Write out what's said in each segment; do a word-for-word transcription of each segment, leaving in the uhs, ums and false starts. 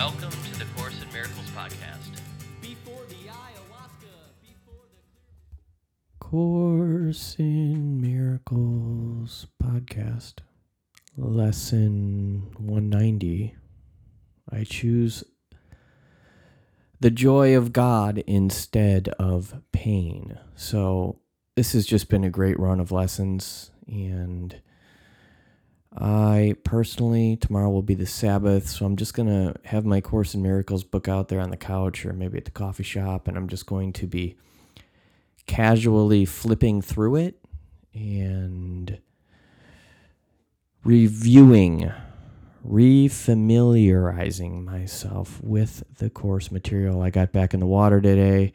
Welcome to the Course in Miracles podcast. Before the ayahuasca, before the Course in Miracles podcast, lesson one ninety. I choose the joy of God instead of pain. So this has just been a great run of lessons, and I personally, tomorrow will be the Sabbath, so I'm just going to have my Course in Miracles book out there on the couch or maybe at the coffee shop, and I'm just going to be casually flipping through it and reviewing, refamiliarizing myself with the Course material. I got back in the water today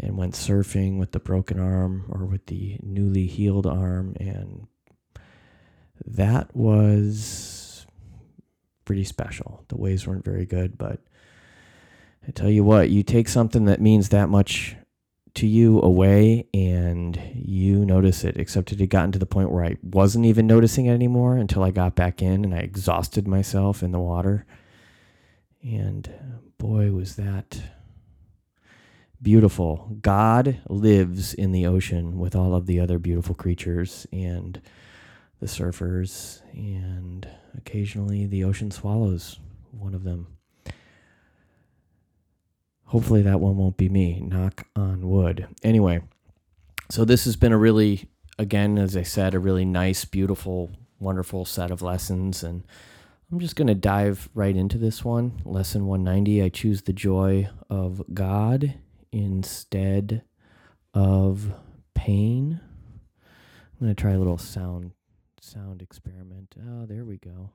and went surfing with the broken arm or with the newly healed arm, and that was pretty special. The waves weren't very good, but I tell you what, you take something that means that much to you away and you notice it, except it had gotten to the point where I wasn't even noticing it anymore until I got back in and I exhausted myself in the water. And boy, was that beautiful. God lives in the ocean with all of the other beautiful creatures and the surfers, and occasionally the ocean swallows one of them. Hopefully that one won't be me, knock on wood. Anyway, so this has been a really, again, as I said, a really nice, beautiful, wonderful set of lessons, and I'm just going to dive right into this one. Lesson one ninety, I choose the joy of God instead of pain. I'm going to try a little sound sound experiment. Oh, there we go.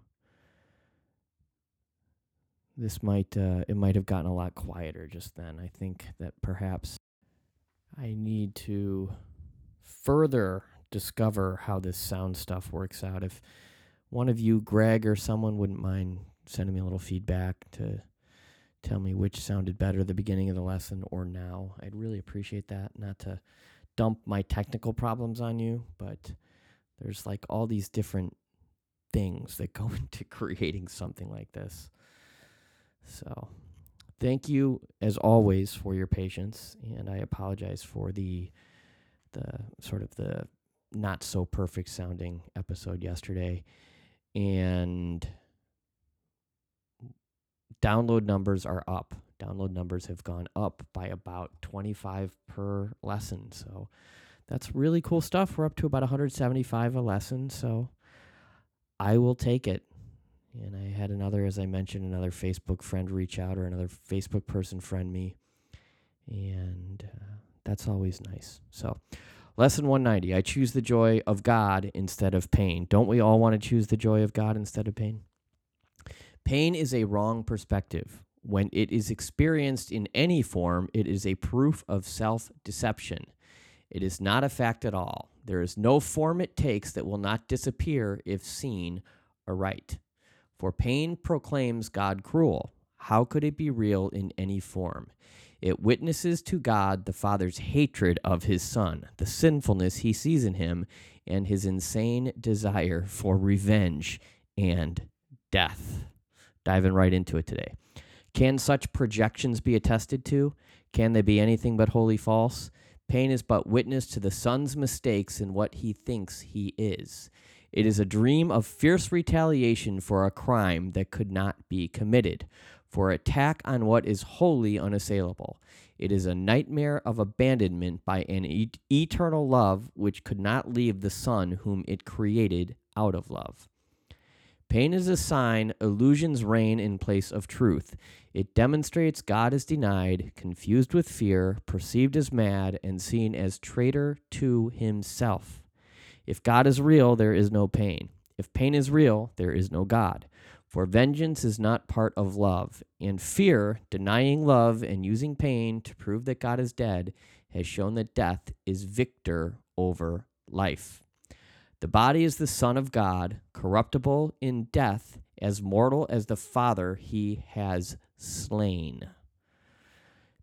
This might, uh, it might have gotten a lot quieter just then. I think that perhaps I need to further discover how this sound stuff works out. If one of you, Greg or someone, wouldn't mind sending me a little feedback to tell me which sounded better, the beginning of the lesson or now, I'd really appreciate that. Not to dump my technical problems on you, but there's like all these different things that go into creating something like this. So thank you, as always, for your patience, and I apologize for the the sort of the not-so-perfect sounding episode yesterday. And download numbers are up. Download numbers have gone up by about twenty-five per lesson, so that's really cool stuff. We're up to about one hundred seventy-five a lesson, so I will take it. And I had another, as I mentioned, another Facebook friend reach out, or another Facebook person friend me, and uh, that's always nice. So lesson one ninety, I choose the joy of God instead of pain. Don't we all want to choose the joy of God instead of pain? Pain is a wrong perspective. When it is experienced in any form, it is a proof of self-deception. It is not a fact at all. There is no form it takes that will not disappear if seen aright. For pain proclaims God cruel. How could it be real in any form? It witnesses to God the Father's hatred of his Son, the sinfulness he sees in him, and his insane desire for revenge and death. Diving right into it today. Can such projections be attested to? Can they be anything but wholly false? Pain is but witness to the Son's mistakes in what he thinks he is. It is a dream of fierce retaliation for a crime that could not be committed, for attack on what is wholly unassailable. It is a nightmare of abandonment by an e- eternal love which could not leave the Son whom it created out of love. Pain is a sign illusions reign in place of truth. It demonstrates God is denied, confused with fear, perceived as mad, and seen as traitor to himself. If God is real, there is no pain. If pain is real, there is no God. For vengeance is not part of love, and fear, denying love and using pain to prove that God is dead, has shown that death is victor over life. The body is the Son of God, corruptible in death, as mortal as the Father he has slain.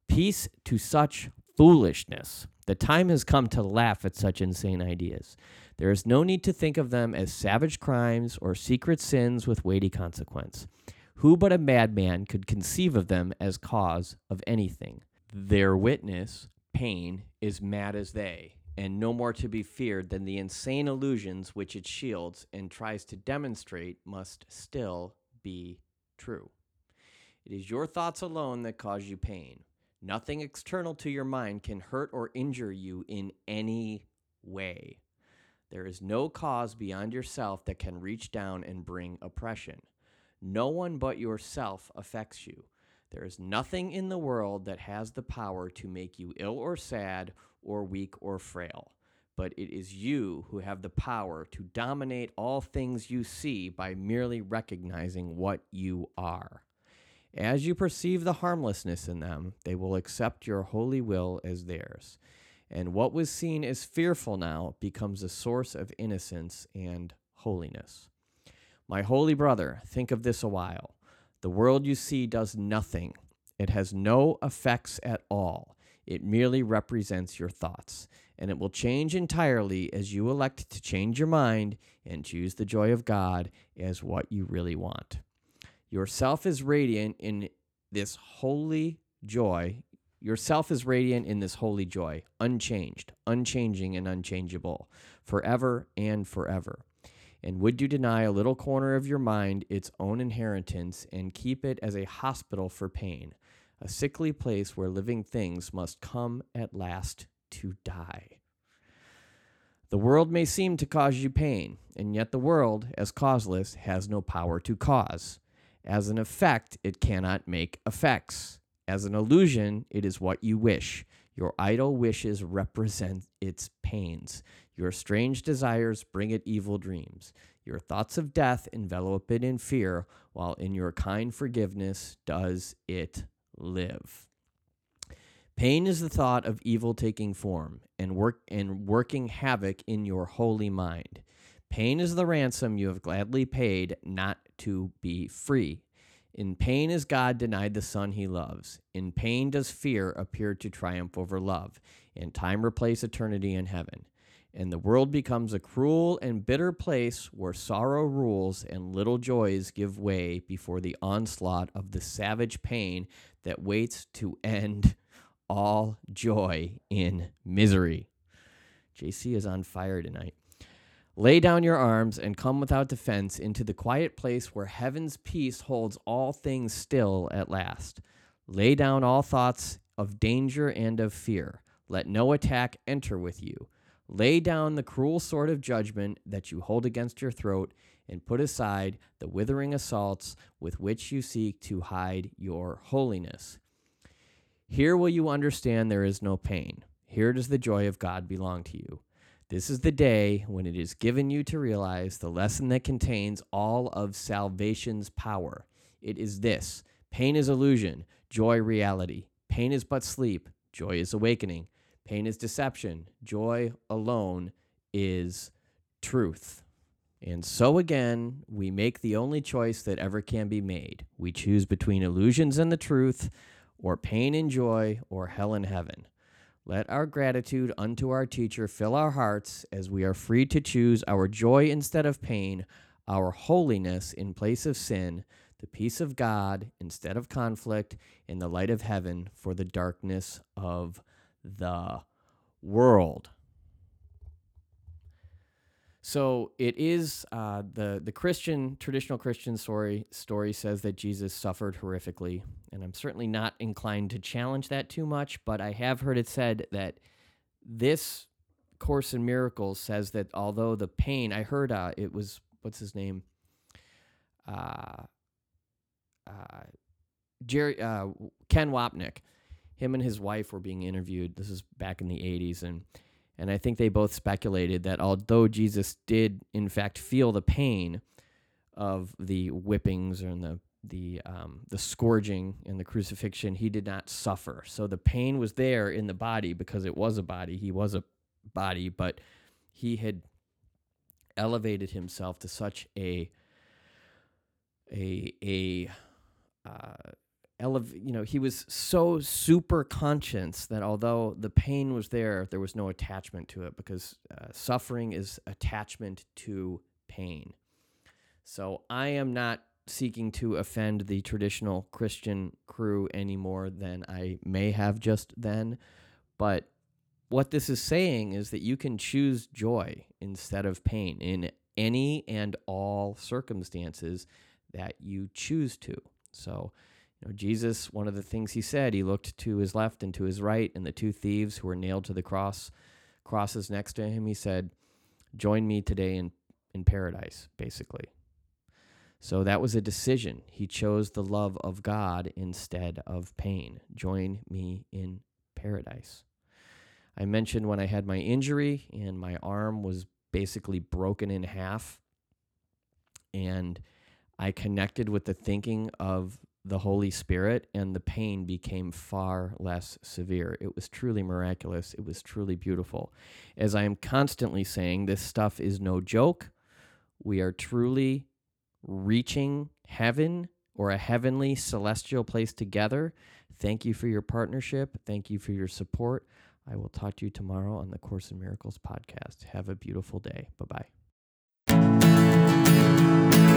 Peace to such foolishness. The time has come to laugh at such insane ideas. There is no need to think of them as savage crimes or secret sins with weighty consequence. Who but a madman could conceive of them as cause of anything? Their witness, pain, is mad as they, and no more to be feared than the insane illusions which it shields and tries to demonstrate must still be true. It is your thoughts alone that cause you pain. Nothing external to your mind can hurt or injure you in any way. There is no cause beyond yourself that can reach down and bring oppression. No one but yourself affects you. There is nothing in the world that has the power to make you ill or sad or weak or frail. But it is you who have the power to dominate all things you see by merely recognizing what you are. As you perceive the harmlessness in them, they will accept your holy will as theirs. And what was seen as fearful now becomes a source of innocence and holiness. My holy brother, think of this a while. The world you see does nothing. It has no effects at all. It merely represents your thoughts, and it will change entirely as you elect to change your mind and choose the joy of God as what you really want. Yourself is radiant in this holy joy. Yourself is radiant in this holy joy, unchanged, unchanging, and unchangeable, forever and forever. And would you deny a little corner of your mind its own inheritance and keep it as a hospital for pain, a sickly place where living things must come at last to die? The world may seem to cause you pain, and yet the world, as causeless, has no power to cause. As an effect, it cannot make effects. As an illusion, it is what you wish. Your idle wishes represent its pains. Your strange desires bring it evil dreams. Your thoughts of death envelop it in fear, while in your kind forgiveness does it live. Pain is the thought of evil taking form and work and working havoc in your holy mind. Pain is the ransom you have gladly paid not to be free. In pain is God denied the Son he loves. In pain does fear appear to triumph over love, and time replace eternity in heaven. And the world becomes a cruel and bitter place where sorrow rules and little joys give way before the onslaught of the savage pain that waits to end all joy in misery. J C is on fire tonight. Lay down your arms and come without defense into the quiet place where heaven's peace holds all things still at last. Lay down all thoughts of danger and of fear. Let no attack enter with you. Lay down the cruel sword of judgment that you hold against your throat, and put aside the withering assaults with which you seek to hide your holiness. Here will you understand there is no pain. Here does the joy of God belong to you. This is the day when it is given you to realize the lesson that contains all of salvation's power. It is this: pain is illusion, joy reality. Pain is but sleep, joy is awakening. Pain is deception. Joy alone is truth. And so again, we make the only choice that ever can be made. We choose between illusions and the truth, or pain and joy, or hell and heaven. Let our gratitude unto our teacher fill our hearts as we are free to choose our joy instead of pain, our holiness in place of sin, the peace of God instead of conflict, and the light of heaven for the darkness of the world. So it is uh, the the Christian traditional Christian story story says that Jesus suffered horrifically, and I'm certainly not inclined to challenge that too much. But I have heard it said that this Course in Miracles says that although the pain, I heard uh, it was what's his name, uh, uh, Jerry uh, Ken Wapnick. Him and his wife were being interviewed. This is back in the eighties, and and I think they both speculated that although Jesus did in fact feel the pain of the whippings and the the um, the scourging and the crucifixion, he did not suffer. So the pain was there in the body because it was a body. He was a body, but he had elevated himself to such a a a. Uh, Elev- you know, he was so super conscious that although the pain was there, there was no attachment to it, because uh, suffering is attachment to pain. So I am not seeking to offend the traditional Christian crew any more than I may have just then. But what this is saying is that you can choose joy instead of pain in any and all circumstances that you choose to. So, you know, Jesus, one of the things he said, he looked to his left and to his right, and the two thieves who were nailed to the cross, crosses next to him, he said, join me today in, in paradise, basically. So that was a decision. He chose the love of God instead of pain. Join me in paradise. I mentioned when I had my injury and my arm was basically broken in half, and I connected with the thinking of the Holy Spirit, and the pain became far less severe. It was truly miraculous. It was truly beautiful. As I am constantly saying, this stuff is no joke. We are truly reaching heaven or a heavenly celestial place together. Thank you for your partnership. Thank you for your support. I will talk to you tomorrow on the Course in Miracles podcast. Have a beautiful day. Bye-bye.